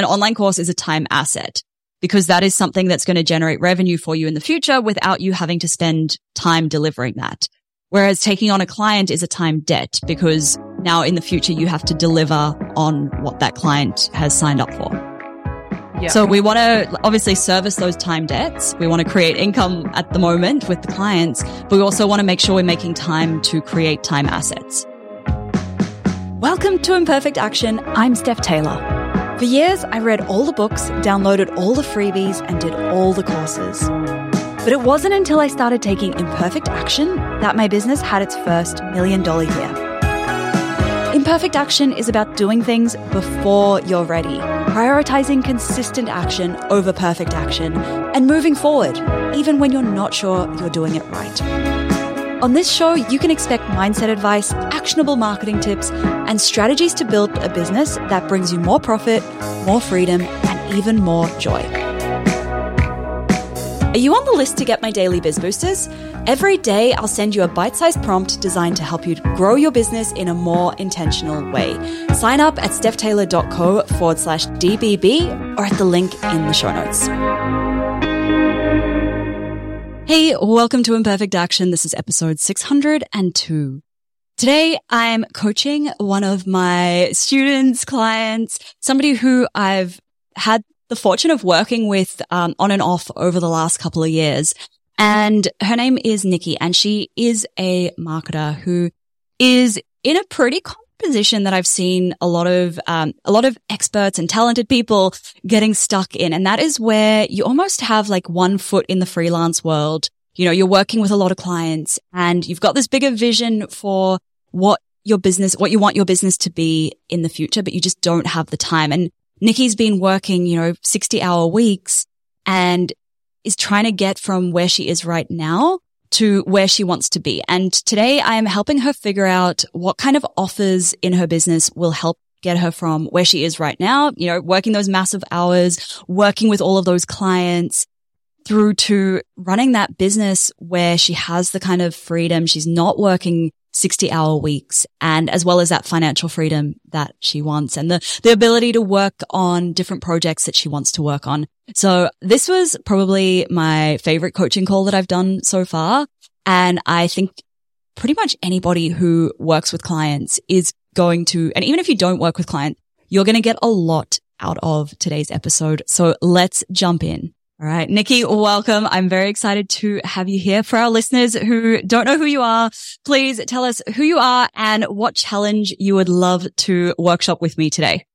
an online course is a time asset, because that is something that's going to generate revenue for you in the future without you having to spend time delivering that. Whereas taking on a client is a time debt, because now in the future, you have to deliver on what that client has signed up for. Yeah. So we want to obviously service those time debts. We want to create income at the moment with the clients, but we also want to make sure we're making time to create time assets. Welcome to Imperfect Action. I'm Steph Taylor. For years, I read all the books, downloaded all the freebies, and did all the courses. But it wasn't until I started taking Imperfect Action that my business had its first $1 million year. Imperfect Action is about doing things before you're ready, prioritizing consistent action over perfect action, and moving forward, even when you're not sure you're doing it right. On this show, you can expect mindset advice, actionable marketing tips, and strategies to build a business that brings you more profit, more freedom, and even more joy. Are you on the list to get my daily Biz Boosters? Every day, I'll send you a bite-sized prompt designed to help you grow your business in a more intentional way. Sign up at stephtaylor.co/DBB or at the link in the show notes. Hey, welcome to Imperfect Action. This is episode 602. Today, I'm coaching one of my students, clients, somebody who I've had the fortune of working with on and off over the last couple of years. And her name is Nikki, and she is a marketer who is in a pretty position that I've seen a lot of experts and talented people getting stuck in. And that is where you almost have like one foot in the freelance world. You know, you're working with a lot of clients and you've got this bigger vision for what you want your business to be in the future, but you just don't have the time. And Nikki's been working, 60-hour weeks and is trying to get from where she is right now to where she wants to be. And today I am helping her figure out what kind of offers in her business will help get her from where she is right now, working those massive hours, working with all of those clients, through to running that business where she has the kind of freedom. She's not working 60-hour weeks, and as well as that financial freedom that she wants and the ability to work on different projects that she wants to work on. So this was probably my favorite coaching call that I've done so far. And I think pretty much anybody who works with clients is going to, and even if you don't work with clients, you're going to get a lot out of today's episode. So let's jump in. All right, Nikki, welcome. I'm very excited to have you here. For our listeners who don't know who you are, please tell us who you are and what challenge you would love to workshop with me today.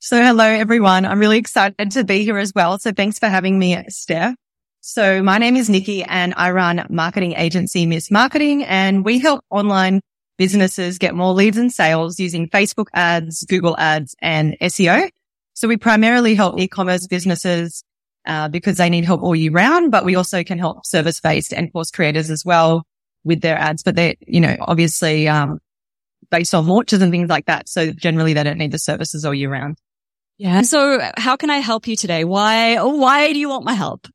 So hello, everyone. I'm really excited to be here as well. So thanks for having me, Steph. So my name is Nikki and I run marketing agency Miss Marketing, and we help online businesses get more leads and sales using Facebook ads, Google ads, and SEO. So we primarily help e-commerce businesses because they need help all year round, but we also can help service-based and course creators as well with their ads. But they're, obviously based on launches and things like that. So generally they don't need the services all year round. Yeah. So how can I help you today? Why do you want my help?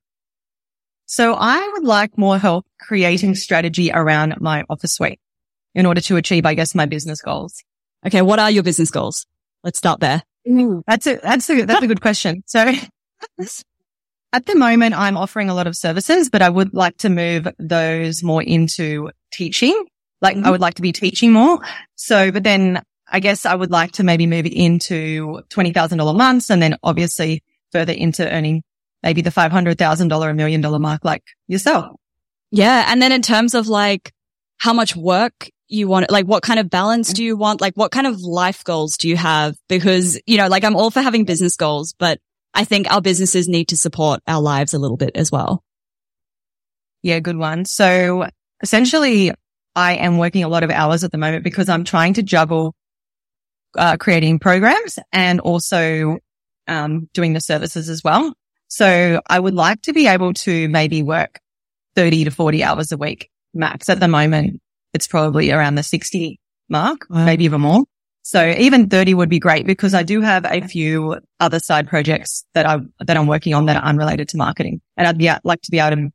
So I would like more help creating strategy around my offer suite in order to achieve, I guess, my business goals. Okay. What are your business goals? Let's start there. That's a good question. So at the moment, I'm offering a lot of services, but I would like to move those more into teaching. I would like to be teaching more. So, but then I guess I would like to maybe move it into $20,000 months, and then obviously further into earning maybe the $500,000, $1 million mark, like yourself. Yeah. And then in terms of how much work you want, what kind of balance do you want? What kind of life goals do you have? Because, I'm all for having business goals, but I think our businesses need to support our lives a little bit as well. Yeah, good one. So essentially, I am working a lot of hours at the moment because I'm trying to juggle creating programs and also doing the services as well. So I would like to be able to maybe work 30 to 40 hours a week max. At the moment, it's probably around the 60 mark, maybe even more. So even 30 would be great because I do have a few other side projects that I'm working on that are unrelated to marketing. And I'd like to be able to,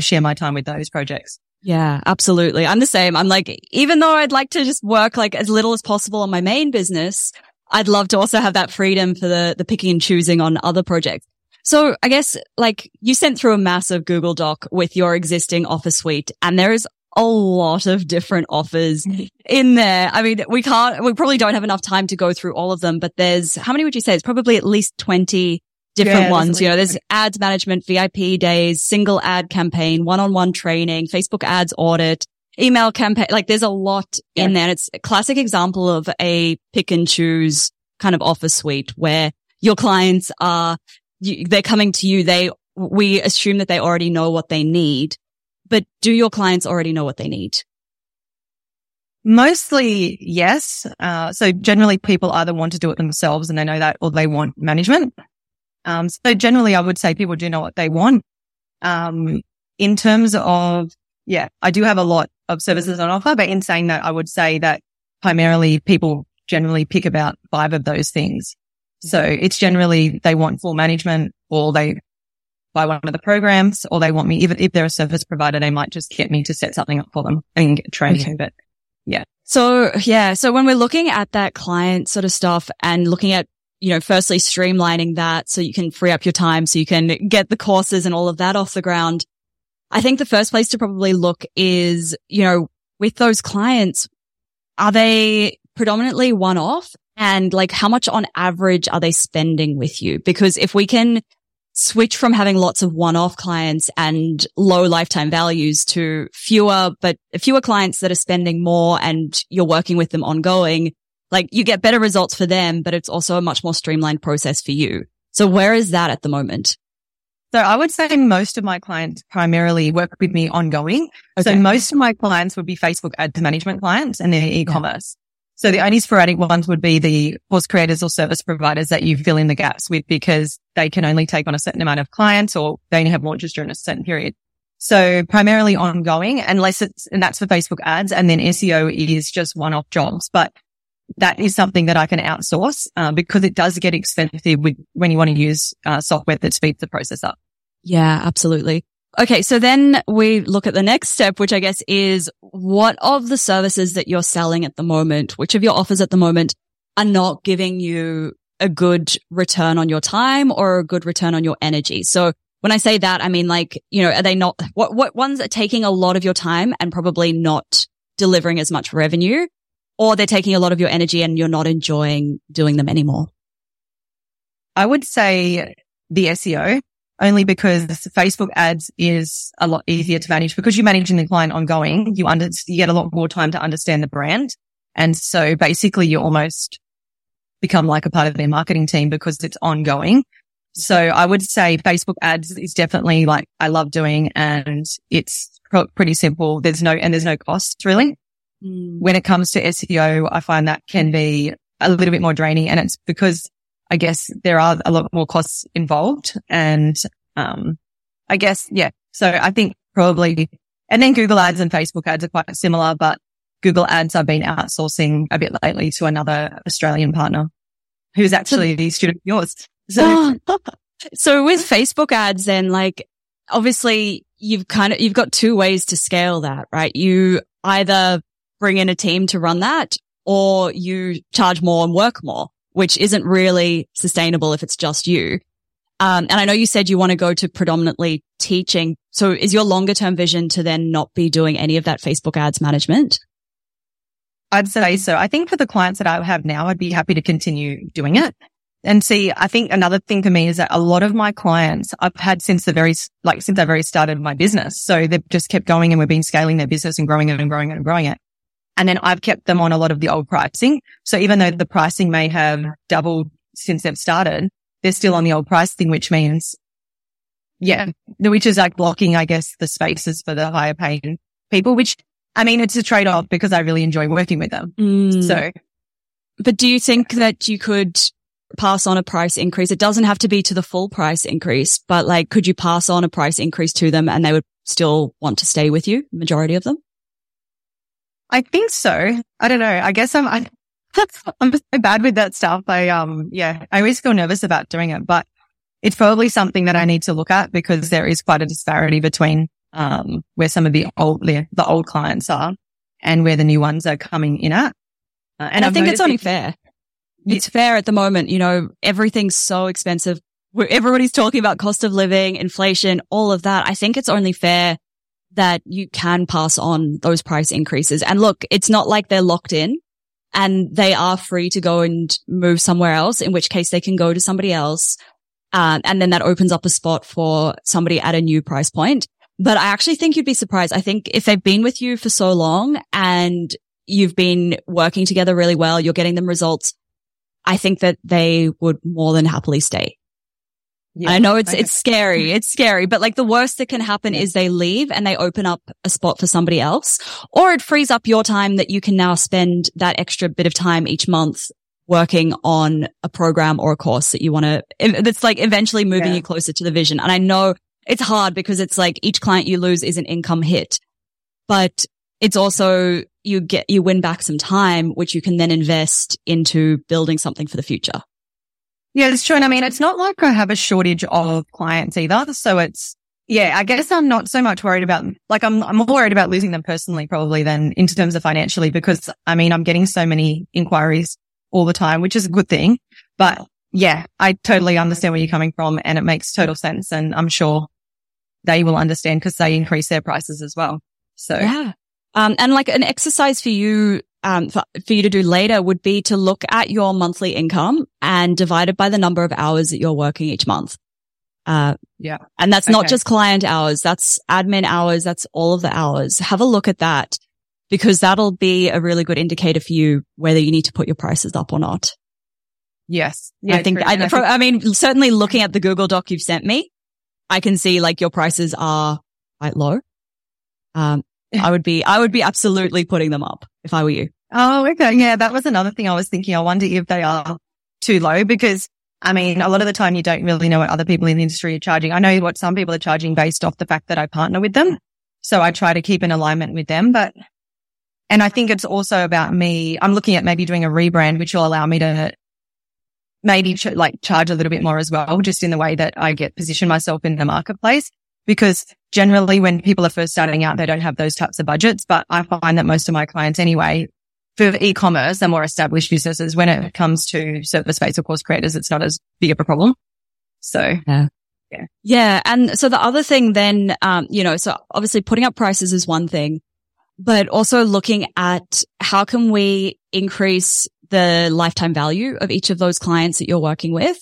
share my time with those projects. Yeah, absolutely. I'm the same. I'm even though I'd like to just work as little as possible on my main business, I'd love to also have that freedom for the picking and choosing on other projects. So I guess like you sent through a massive Google Doc with your existing offer suite, and there is a lot of different offers in there. I mean, we probably don't have enough time to go through all of them, but there's, how many would you say? It's probably at least 20 different ones. You know, there's ads management, VIP days, single ad campaign, one-on-one training, Facebook ads audit, email campaign. Like there's a lot in there. And it's a classic example of a pick and choose kind of offer suite where your clients are, they're coming to you. We assume that they already know what they need, but do your clients already know what they need? Mostly, yes. So generally people either want to do it themselves and they know that, or they want management. So generally I would say people do know what they want. In terms of, I do have a lot of services on offer, but in saying that, I would say that primarily people generally pick about 5 of those things. So it's generally they want full management, or they buy one of the programs, or they want me, even if they're a service provider, they might just get me to set something up for them and get training. Okay. But So when we're looking at that client sort of stuff and looking at, you know, firstly streamlining that so you can free up your time so you can get the courses and all of that off the ground, I think the first place to probably look is, you know, with those clients, are they predominantly one-off? And like, how much on average are they spending with you? Because if we can switch from having lots of one-off clients and low lifetime values to fewer clients that are spending more and you're working with them ongoing, like you get better results for them, but it's also a much more streamlined process for you. So where is that at the moment? So I would say most of my clients primarily work with me ongoing. Okay. So most of my clients would be Facebook ad management clients and their e-commerce. So the only sporadic ones would be the course creators or service providers that you fill in the gaps with, because they can only take on a certain amount of clients, or they only have launches during a certain period. So primarily ongoing, and that's for Facebook ads. And then SEO is just one-off jobs, but that is something that I can outsource because it does get expensive when you want to use software that speeds the process up. Yeah, absolutely. Okay, so then we look at the next step, which I guess is, what of the services that you're selling at the moment, which of your offers at the moment are not giving you a good return on your time or a good return on your energy? So when I say that, I mean, like, you know, are they not, what ones are taking a lot of your time and probably not delivering as much revenue, or they're taking a lot of your energy and you're not enjoying doing them anymore? I would say the SEO. Only because Facebook ads is a lot easier to manage because you're managing the client ongoing. You get a lot more time to understand the brand. And so basically you almost become like a part of their marketing team because it's ongoing. So I would say Facebook ads is definitely like I love doing, and it's pretty simple. There's no costs really. When it comes to SEO, I find that can be a little bit more draining, and it's because I guess there are a lot more costs involved, and So I think probably, and then Google ads and Facebook ads are quite similar, but Google ads I've been outsourcing a bit lately to another Australian partner who's actually the student of yours. So with Facebook ads, then, like, obviously you've got 2 ways to scale that, right? You either bring in a team to run that, or you charge more and work more, which isn't really sustainable if it's just you. And I know you said you want to go to predominantly teaching. So is your longer term vision to then not be doing any of that Facebook ads management? I'd say so. I think for the clients that I have now, I'd be happy to continue doing it. And see, I think another thing for me is that a lot of my clients I've had since I very started my business. So they've just kept going, and we've been scaling their business and growing it and growing it and growing it. And then I've kept them on a lot of the old pricing. So even though the pricing may have doubled since they've started, they're still on the old pricing, which means, which is like blocking, I guess, the spaces for the higher paid people, which, I mean, it's a trade-off because I really enjoy working with them. But do you think that you could pass on a price increase? It doesn't have to be to the full price increase, but like, could you pass on a price increase to them and they would still want to stay with you, majority of them? I think so. I don't know. I guess I'm so bad with that stuff. I always feel nervous about doing it, but it's probably something that I need to look at because there is quite a disparity between, where some of the old clients are and where the new ones are coming in at. And I think it's only fair. it's fair at the moment. You know, everything's so expensive. Everybody's talking about cost of living, inflation, all of that. I think it's only fair that you can pass on those price increases. And look, it's not like they're locked in and they are free to go and move somewhere else, in which case they can go to somebody else. And then that opens up a spot for somebody at a new price point. But I actually think you'd be surprised. I think if they've been with you for so long and you've been working together really well, you're getting them results, I think that they would more than happily stay. Yeah, I know it's scary. It's scary. But like the worst that can happen is they leave and they open up a spot for somebody else, or it frees up your time that you can now spend that extra bit of time each month working on a program or a course that you want to, that's like eventually moving you closer to the vision. And I know it's hard because it's like each client you lose is an income hit, but it's also you win back some time, which you can then invest into building something for the future. Yeah, it's true. And I mean, it's not like I have a shortage of clients either. So it's, I guess I'm not so much worried about, like, I'm more worried about losing them personally probably than in terms of financially, because I mean, I'm getting so many inquiries all the time, which is a good thing. But yeah, I totally understand where you're coming from and it makes total sense. And I'm sure they will understand because they increase their prices as well. So yeah. And like an exercise for you, for you to do later would be to look at your monthly income and divide it by the number of hours that you're working each month. And that's not just client hours. That's admin hours. That's all of the hours. Have a look at that, because that'll be a really good indicator for you whether you need to put your prices up or not. Yes. Yeah, I mean, certainly looking at the Google Doc you've sent me, I can see like your prices are quite low. I would be absolutely putting them up if I were you. Oh, okay. Yeah. That was another thing I was thinking. I wonder if they are too low, because I mean, a lot of the time you don't really know what other people in the industry are charging. I know what some people are charging based off the fact that I partner with them. So I try to keep in alignment with them, and I think it's also about me. I'm looking at maybe doing a rebrand, which will allow me to maybe charge a little bit more as well, just in the way that I position myself in the marketplace. Because generally when people are first starting out, they don't have those types of budgets. But I find that most of my clients anyway, for e-commerce, they're more established businesses. When it comes to service-based or course creators, it's not as big of a problem. So, yeah. And so the other thing then, so obviously putting up prices is one thing, but also looking at how can we increase the lifetime value of each of those clients that you're working with,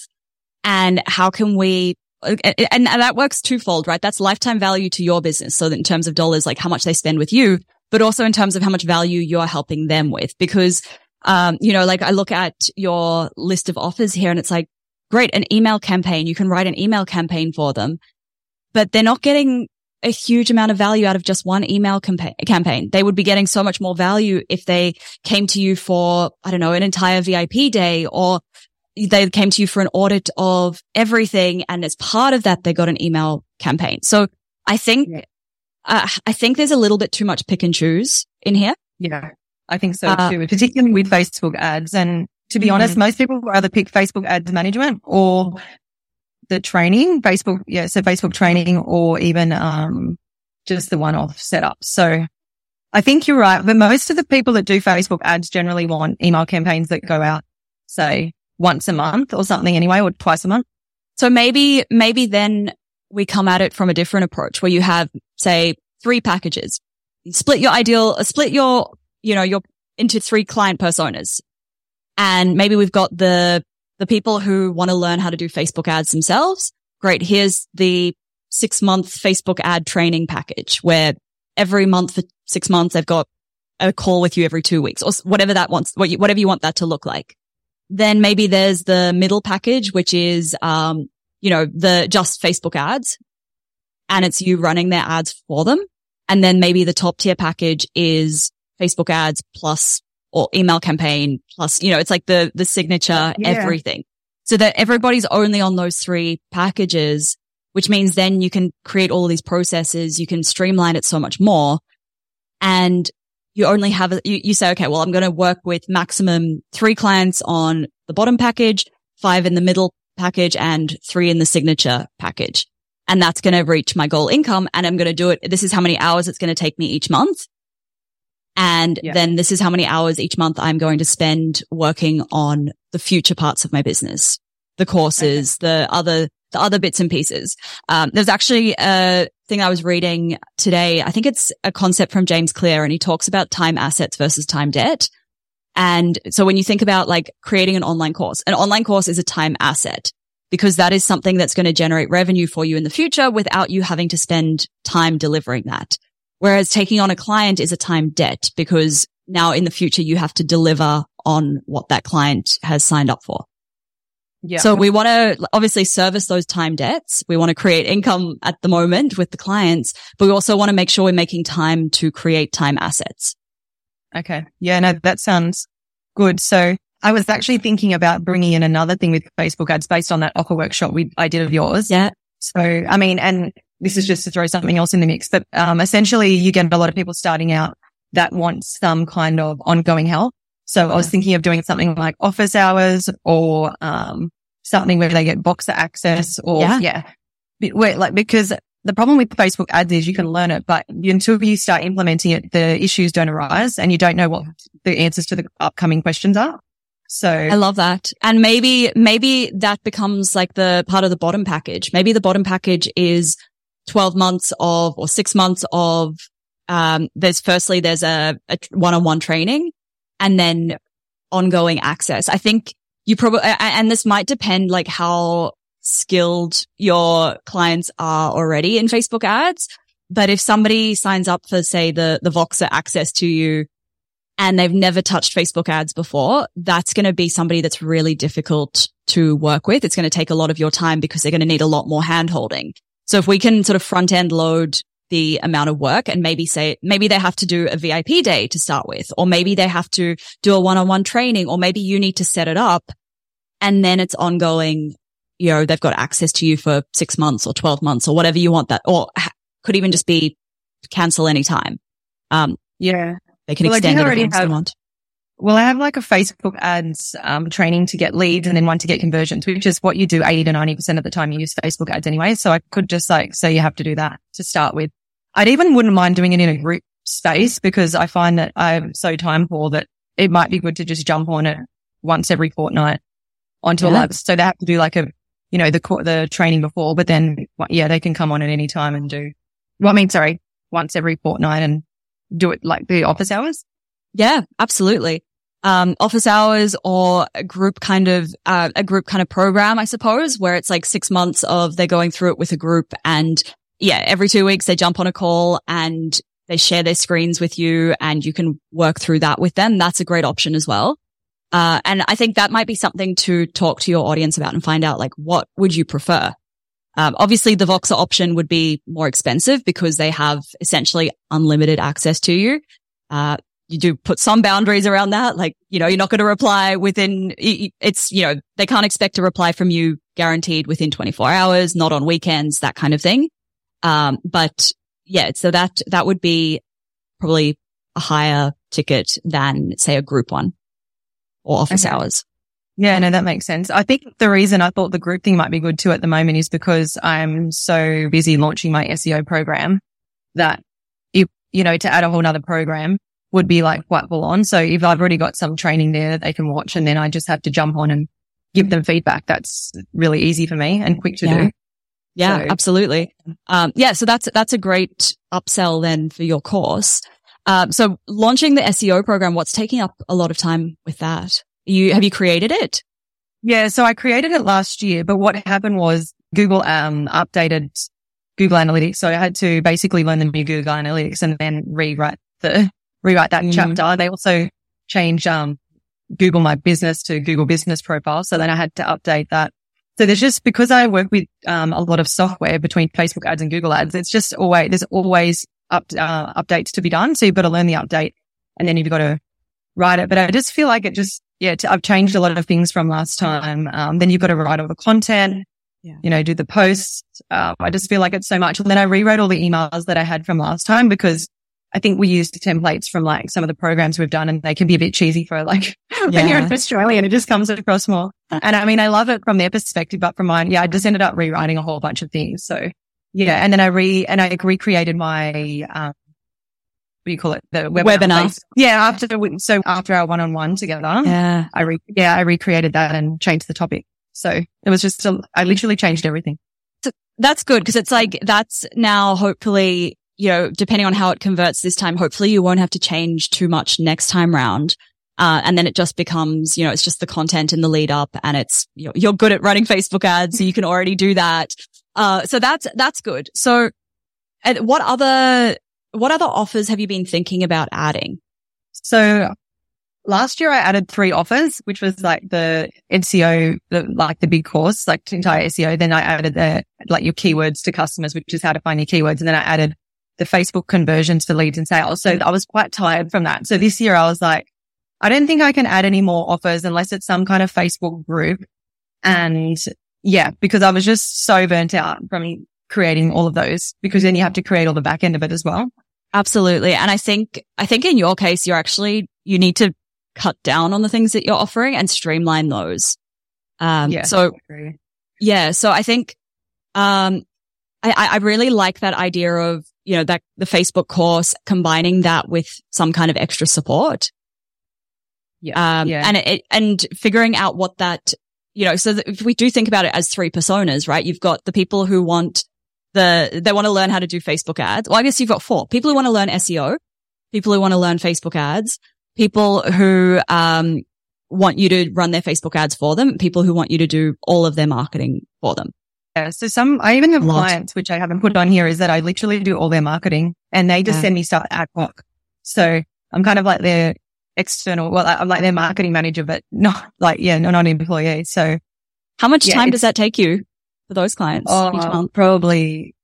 and how can we and that works twofold, right? That's lifetime value to your business. So that in terms of dollars, like how much they spend with you, but also in terms of how much value you're helping them with. Because, like I look at your list of offers here and it's like, great, an email campaign. You can write an email campaign for them, but they're not getting a huge amount of value out of just one email campaign. They would be getting so much more value if they came to you for, I don't know, an entire VIP day, or they came to you for an audit of everything. And as part of that, they got an email campaign. So I think, I think there's a little bit too much pick and choose in here. Yeah, I think so too, particularly with Facebook ads. And to be honest, most people either pick Facebook ads management or the training, Facebook. Yeah. So Facebook training, or even, just the one-off setup. So I think you're right. But most of the people that do Facebook ads generally want email campaigns that go out, say, once a month or something anyway, or twice a month. So maybe then we come at it from a different approach where you have, say, three packages. You split your into three client personas. And maybe we've got the people who want to learn how to do Facebook ads themselves. Great. Here's the 6-month Facebook ad training package where every month for 6 months, they've got a call with you every 2 weeks or whatever that wants, whatever you want that to look like. Then maybe there's the middle package, which is, just Facebook ads, and it's you running their ads for them. And then maybe the top tier package is Facebook ads plus, or email campaign plus, it's like the signature, everything, so that everybody's only on those three packages, which means then you can create all these processes. You can streamline it so much more. And you only have, you say, okay, well, I'm going to work with maximum 3 clients on the bottom package, 5 in the middle package, and 3 in the signature package. And that's going to reach my goal income. And I'm going to do it. This is how many hours it's going to take me each month. And then this is how many hours each month I'm going to spend working on the future parts of my business, the courses, the other bits and pieces. There's actually a thing I was reading today. I think it's a concept from James Clear, and he talks about time assets versus time debt. And so when you think about like creating an online course is a time asset, because that is something that's going to generate revenue for you in the future without you having to spend time delivering that. Whereas taking on a client is a time debt, because now in the future you have to deliver on what that client has signed up for. Yeah. So we want to obviously service those time debts. We want to create income at the moment with the clients, but we also want to make sure we're making time to create time assets. Okay. Yeah, no, that sounds good. So I was actually thinking about bringing in another thing with Facebook ads based on that offer workshop I did of yours. Yeah. So, I mean, and this is just to throw something else in the mix, but essentially you get a lot of people starting out that want some kind of ongoing help. So I was thinking of doing something like office hours or something where they get Voxer access or because the problem with Facebook ads is you can learn it, but until you start implementing it, the issues don't arise and you don't know what the answers to the upcoming questions are. So I love that. And maybe that becomes like the part of the bottom package. Maybe the bottom package is 12 months of or 6 months of there's a one-on-one training and then ongoing access. I think you probably, and this might depend like how skilled your clients are already in Facebook ads. But if somebody signs up for, say, the Voxer access to you, and they've never touched Facebook ads before, that's going to be somebody that's really difficult to work with. It's going to take a lot of your time because they're going to need a lot more hand holding. So if we can sort of front end load the amount of work and maybe they have to do a VIP day to start with, or maybe they have to do a one-on-one training, or maybe you need to set it up and then it's ongoing. You know, they've got access to you for 6 months or 12 months or whatever you want that, or could even just be cancel anytime. Yeah. They can extend it if they want. Well, I have like a Facebook ads training to get leads and then one to get conversions, which is what you do 80 to 90% of the time you use Facebook ads anyway. So I could just like say you have to do that to start with. I'd even wouldn't mind doing it in a group space because I find that I'm so time poor that it might be good to just jump on it once every fortnight onto a live. So they have to do like the training before, but then they can come on at any time and once every fortnight and do it like the office hours? Yeah, absolutely. Office hours or a group kind of program, I suppose, where it's like 6 months of they're going through it with a group and every 2 weeks they jump on a call and they share their screens with you and you can work through that with them. That's a great option as well. And I think that might be something to talk to your audience about and find out like, what would you prefer? Obviously the Voxer option would be more expensive because they have essentially unlimited access to you. You do put some boundaries around that. Like, you're not going to reply within, they can't expect a reply from you guaranteed within 24 hours, not on weekends, that kind of thing. So that would be probably a higher ticket than say a group one or office hours. Yeah, no, that makes sense. I think the reason I thought the group thing might be good too at the moment is because I'm so busy launching my SEO program that if to add a whole nother program would be like quite full on. So if I've already got some training there that they can watch and then I just have to jump on and give them feedback, that's really easy for me and quick to do. Yeah, absolutely. So that's a great upsell then for your course. So launching the SEO program, what's taking up a lot of time with that? Have you created it? Yeah. So I created it last year, but what happened was Google, updated Google Analytics. So I had to basically learn the new Google Analytics and then rewrite that chapter. They also changed, Google My Business to Google Business Profile. So then I had to update that. So there's just, because I work with, a lot of software between Facebook ads and Google ads, it's just there's always updates to be done. So you've got to learn the update and then you've got to write it. But I just feel like it just, I've changed a lot of things from last time. Then you've got to write all the content, do the posts. I just feel like it's so much. And then I rewrote all the emails that I had from last time because I think we used the templates from like some of the programs we've done and they can be a bit cheesy for like when you're in Australia and it just comes across more. And I mean, I love it from their perspective, but from mine, I just ended up rewriting a whole bunch of things. So, and then I recreated my we call it the webinar. Yeah. After our one-on-one together, I recreated that and changed the topic. So it was just, I literally changed everything. So that's good. Cause it's like, that's now hopefully, you know, depending on how it converts this time, hopefully you won't have to change too much next time round. And then it just becomes, you know, it's just the content and the lead up, and it's, you know, you're good at running Facebook ads. So you can already do that. So that's good. So what other offers have you been thinking about adding? So last year I added 3 offers, which was like the SEO, like the big course, like the entire SEO. Then I added like your keywords to customers, which is how to find your keywords. And then I added the Facebook conversions for leads and sales. So I was quite tired from that. So this year I was like, I don't think I can add any more offers unless it's some kind of Facebook group. And yeah, because I was just so burnt out from creating all of those, because then you have to create all the back end of it as well. Absolutely. And I think in your case, you need to cut down on the things that you're offering and streamline those. So I think, I really like that idea of, you know, that the Facebook course, combining that with some kind of extra support. Yeah. And figuring out what that, you know, so if we do think about it as 3 personas, right? You've got the people who want to learn how to do Facebook ads. Well, I guess you've got 4 people who want to learn SEO, people who want to learn Facebook ads, people who, want you to run their Facebook ads for them, people who want you to do all of their marketing for them. Yeah. So I even have clients, which I haven't put on here, is that I literally do all their marketing and they just send me stuff ad hoc. So I'm kind of like their external, well, I'm like their marketing manager, but not an employee. So how much time does that take you for those clients each month? Probably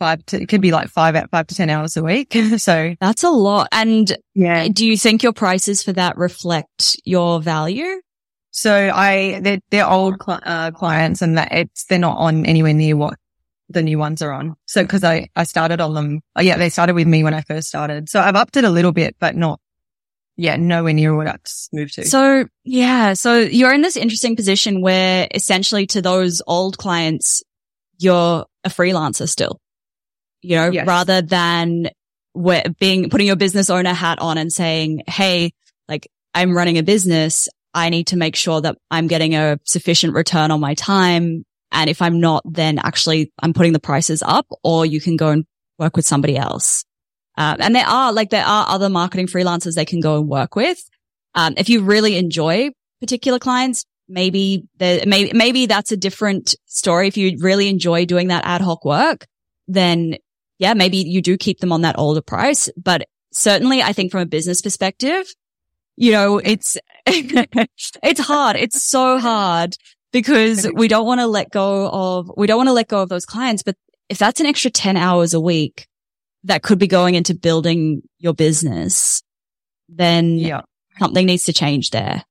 it could be 5 to 10 hours a week. So that's a lot. And do you think your prices for that reflect your value? So they're old clients, and that they're not on anywhere near what the new ones are on. So cause I started on them. They started with me when I first started. So I've upped it a little bit, but not. Yeah, nowhere near what I've moved to. So you're in this interesting position where essentially to those old clients, you're a freelancer still, you know, rather than putting your business owner hat on and saying, hey, like I'm running a business. I need to make sure that I'm getting a sufficient return on my time. And if I'm not, then actually I'm putting the prices up, or you can go and work with somebody else. And there are other marketing freelancers they can go and work with. If you really enjoy particular clients, maybe that's a different story. If you really enjoy doing that ad hoc work, then yeah, maybe you do keep them on that older price. But certainly I think from a business perspective, you know, it's, it's hard. It's so hard because we don't want to let go of those clients. But if that's an extra 10 hours a week that could be going into building your business, then something needs to change there.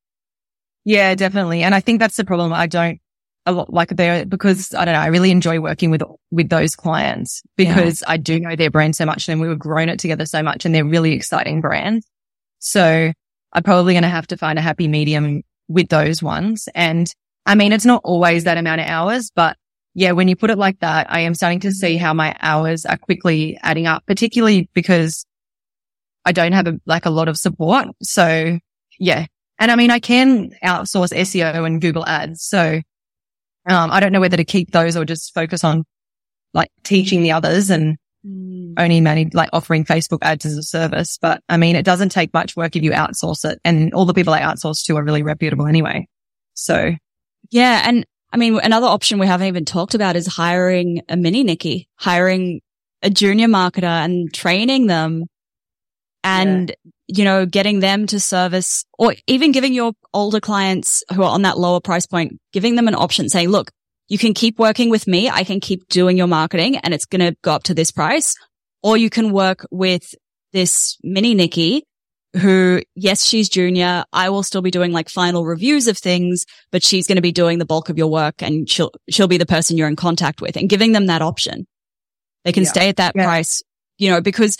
Yeah, definitely. And I think that's the problem. I don't I really enjoy working with those clients because I do know their brand so much, and we've grown it together so much, and they're really exciting brands. So I'm probably going to have to find a happy medium with those ones. And I mean, it's not always that amount of hours, but yeah, when you put it like that, I am starting to see how my hours are quickly adding up, particularly because I don't have a lot of support. So yeah. And I mean, I can outsource SEO and Google ads. So, I don't know whether to keep those or just focus on like teaching the others and only manage like offering Facebook ads as a service. But I mean, it doesn't take much work if you outsource it, and all the people I outsource to are really reputable anyway. So yeah. And I mean, another option we haven't even talked about is hiring a mini Nikki, hiring a junior marketer and training them and, you know, getting them to service, or even giving your older clients who are on that lower price point, giving them an option, saying, look, you can keep working with me. I can keep doing your marketing and it's going to go up to this price, or you can work with this mini Nikki who, yes, she's junior. I will still be doing like final reviews of things, but she's going to be doing the bulk of your work, and she'll be the person you're in contact with, and giving them that option. They can stay at that price, you know, because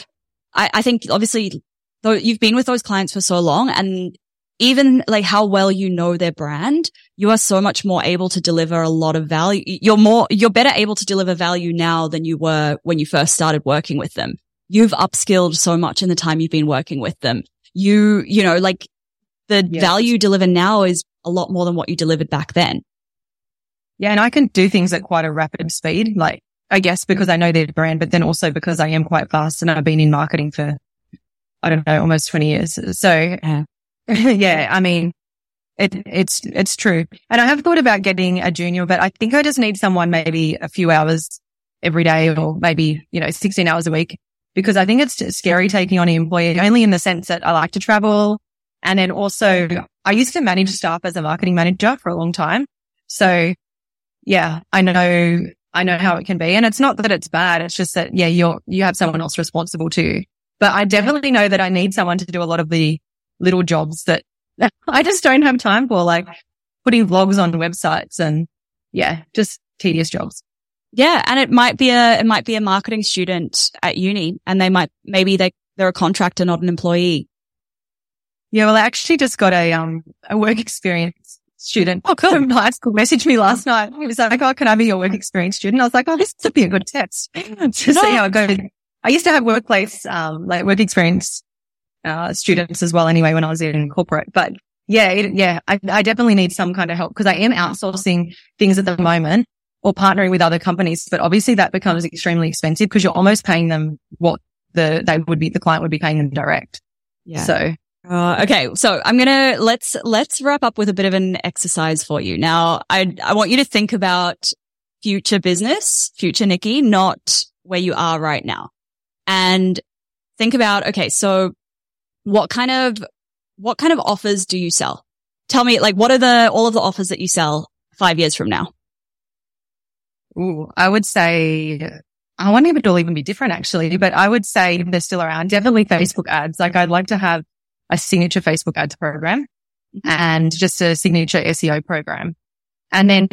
I think obviously though you've been with those clients for so long, and even like how well you know their brand, you are so much more able to deliver a lot of value. You're better able to deliver value now than you were when you first started working with them. you've upskilled so much in the time you've been working with them. You know, like the value you deliver now is a lot more than what you delivered back then. Yeah. And I can do things at quite a rapid speed, like, I guess because I know their brand, but then also because I am quite fast and I've been in marketing for, I don't know, almost 20 years. So yeah, I mean, it's true. And I have thought about getting a junior, but I think I just need someone maybe a few hours every day or maybe, 16 hours a week, because I think it's scary taking on an employee only in the sense that I like to travel. And then also I used to manage staff as a marketing manager for a long time. So yeah, I know how it can be. And it's not that it's bad. It's just that, yeah, you have someone else responsible to you. But I definitely know that I need someone to do a lot of the little jobs that I just don't have time for, like putting vlogs on websites and just tedious jobs. Yeah. And it might be a marketing student at uni, and they they're a contractor, not an employee. Yeah. Well, I actually just got a work experience student. Oh, cool. From high school messaged me last night. He was like, "Oh, can I be your work experience student?" I was like, "Oh, this would be a good test to see how it goes." I used to have work experience students as well anyway when I was in corporate. But I definitely need some kind of help because I am outsourcing things at the moment or partnering with other companies. But obviously that becomes extremely expensive because you're almost paying them what the client would be paying them direct. Yeah. So. Okay. So let's wrap up with a bit of an exercise for you. Now, I want you to think about future business, future Nikki, not where you are right now. And think about, okay, so what kind of offers do you sell? Tell me, like, what are all of the offers that you sell 5 years from now? Ooh, I would say, I wonder if it'll even be different actually, but I would say if they're still around, definitely Facebook ads. Like, I'd like to have a signature Facebook ads program and just a signature SEO program. And then,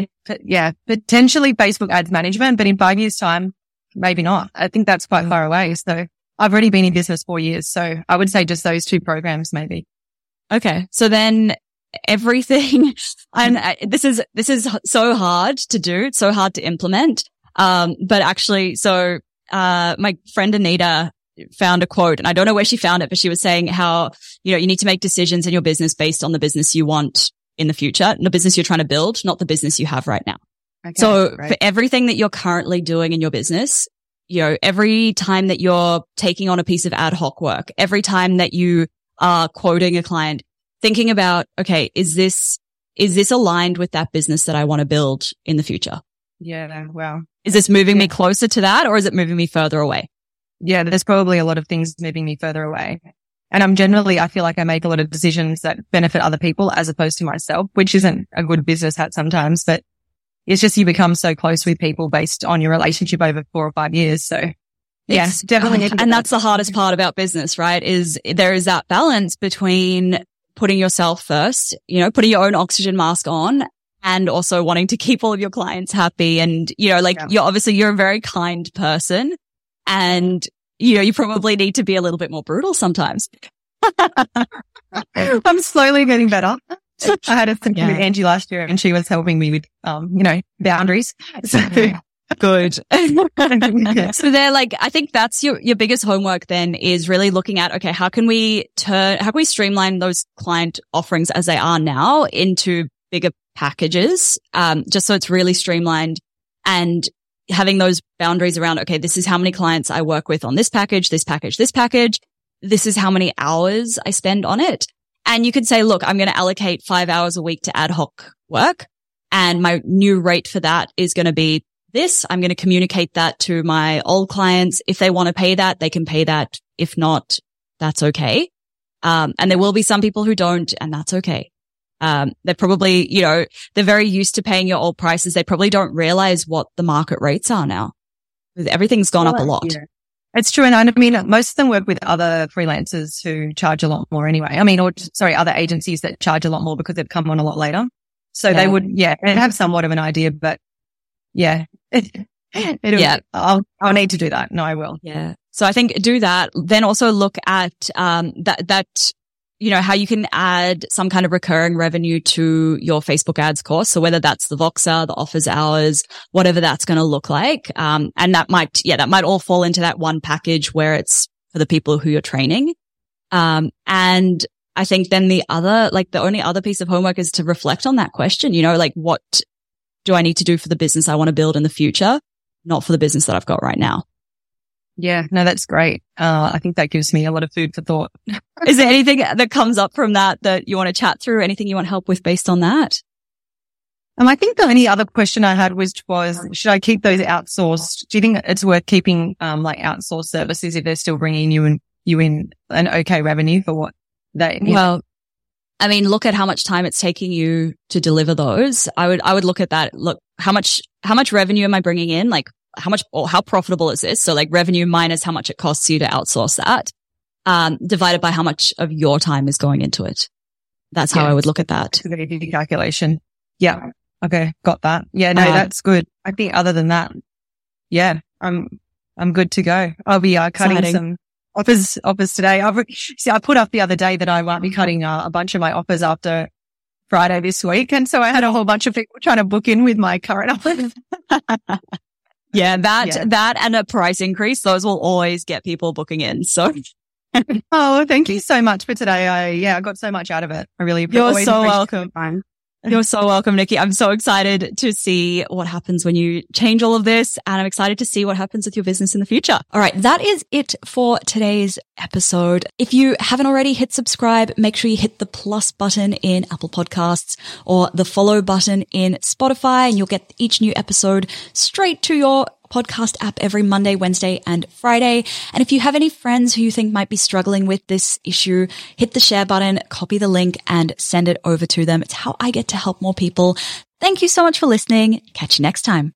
potentially Facebook ads management, but in 5 years time, maybe not. I think that's quite far away. So I've already been in business 4 years. So I would say just those two programs maybe. Okay. So then everything, and this is so hard to do. It's so hard to implement. But actually, my friend Anita found a quote, and I don't know where she found it, but she was saying how, you need to make decisions in your business based on the business you want in the future, the business you're trying to build, not the business you have right now. Okay, so right. For everything that you're currently doing in your business, every time that you're taking on a piece of ad hoc work, every time that you are quoting a client, thinking about, okay, is this aligned with that business that I want to build in the future? Yeah. Wow. Is this moving me closer to that, or is it moving me further away? Yeah, there's probably a lot of things moving me further away. And I feel like I make a lot of decisions that benefit other people as opposed to myself, which isn't a good business hat sometimes, but it's just you become so close with people based on your relationship over 4 or 5 years. So definitely. And that's the hardest part about business, right? Is there is that balance between putting yourself first, putting your own oxygen mask on, and also wanting to keep all of your clients happy. And, you're a very kind person. And, you probably need to be a little bit more brutal sometimes. I'm slowly getting better. I had a session with Angie last year, and she was helping me with, boundaries. So good. So they're like, I think that's your biggest homework then is really looking at, okay, how can we streamline those client offerings as they are now into bigger packages? Just so it's really streamlined, and having those boundaries around, okay, this is how many clients I work with on this package, this package, this package. This is how many hours I spend on it. And you could say, look, I'm going to allocate 5 hours a week to ad hoc work, and my new rate for that is going to be this. I'm going to communicate that to my old clients. If they want to pay that, they can pay that. If not, that's okay. And there will be some people who don't, and that's okay. They're probably, they're very used to paying your old prices. They probably don't realize what the market rates are now. Everything's gone up a lot. Yeah. It's true. And I mean, most of them work with other freelancers who charge a lot more anyway. I mean, other agencies that charge a lot more because they've come on a lot later. So they would, have somewhat of an idea, but I'll need to do that. No, I will. Yeah. So I think do that. Then also look at, that you know, how you can add some kind of recurring revenue to your Facebook ads course. So whether that's the Voxer, the office hours, whatever that's going to look like. And that might all fall into that one package where it's for the people who you're training. And I think then the only other piece of homework is to reflect on that question. You know, like, what do I need to do for the business I want to build in the future? Not for the business that I've got right now. Yeah, no, that's great. I think that gives me a lot of food for thought. Is there anything that comes up from that you want to chat through? Anything you want help with based on that? I think the only other question I had was, should I keep those outsourced? Do you think it's worth keeping like outsourced services if they're still bringing you in an okay revenue for what they? Well, I mean, look at how much time it's taking you to deliver those. I would look at that. Look, how much revenue am I bringing in? Like, how much or how profitable is this? So like revenue minus how much it costs you to outsource that, divided by how much of your time is going into it. That's how I would look at that. It's a very easy calculation. Yeah. Okay. Got that. Yeah. No, that's good. I think other than that, yeah, I'm good to go. I'll be cutting some offers today. I put up the other day that I won't be cutting a bunch of my offers after Friday this week. And so I had a whole bunch of people trying to book in with my current offers. Yeah, that and a price increase, those will always get people booking in. So, oh, thank you so much for today. I got so much out of it. I really appreciate it. You're so welcome. You're so welcome, Nikki. I'm so excited to see what happens when you change all of this, and I'm excited to see what happens with your business in the future. All right, that is it for today's episode. If you haven't already, hit subscribe. Make sure you hit the plus button in Apple Podcasts or the follow button in Spotify, and you'll get each new episode straight to your podcast app every Monday, Wednesday, and Friday. And if you have any friends who you think might be struggling with this issue, hit the share button, copy the link, and send it over to them. It's how I get to help more people. Thank you so much for listening. Catch you next time.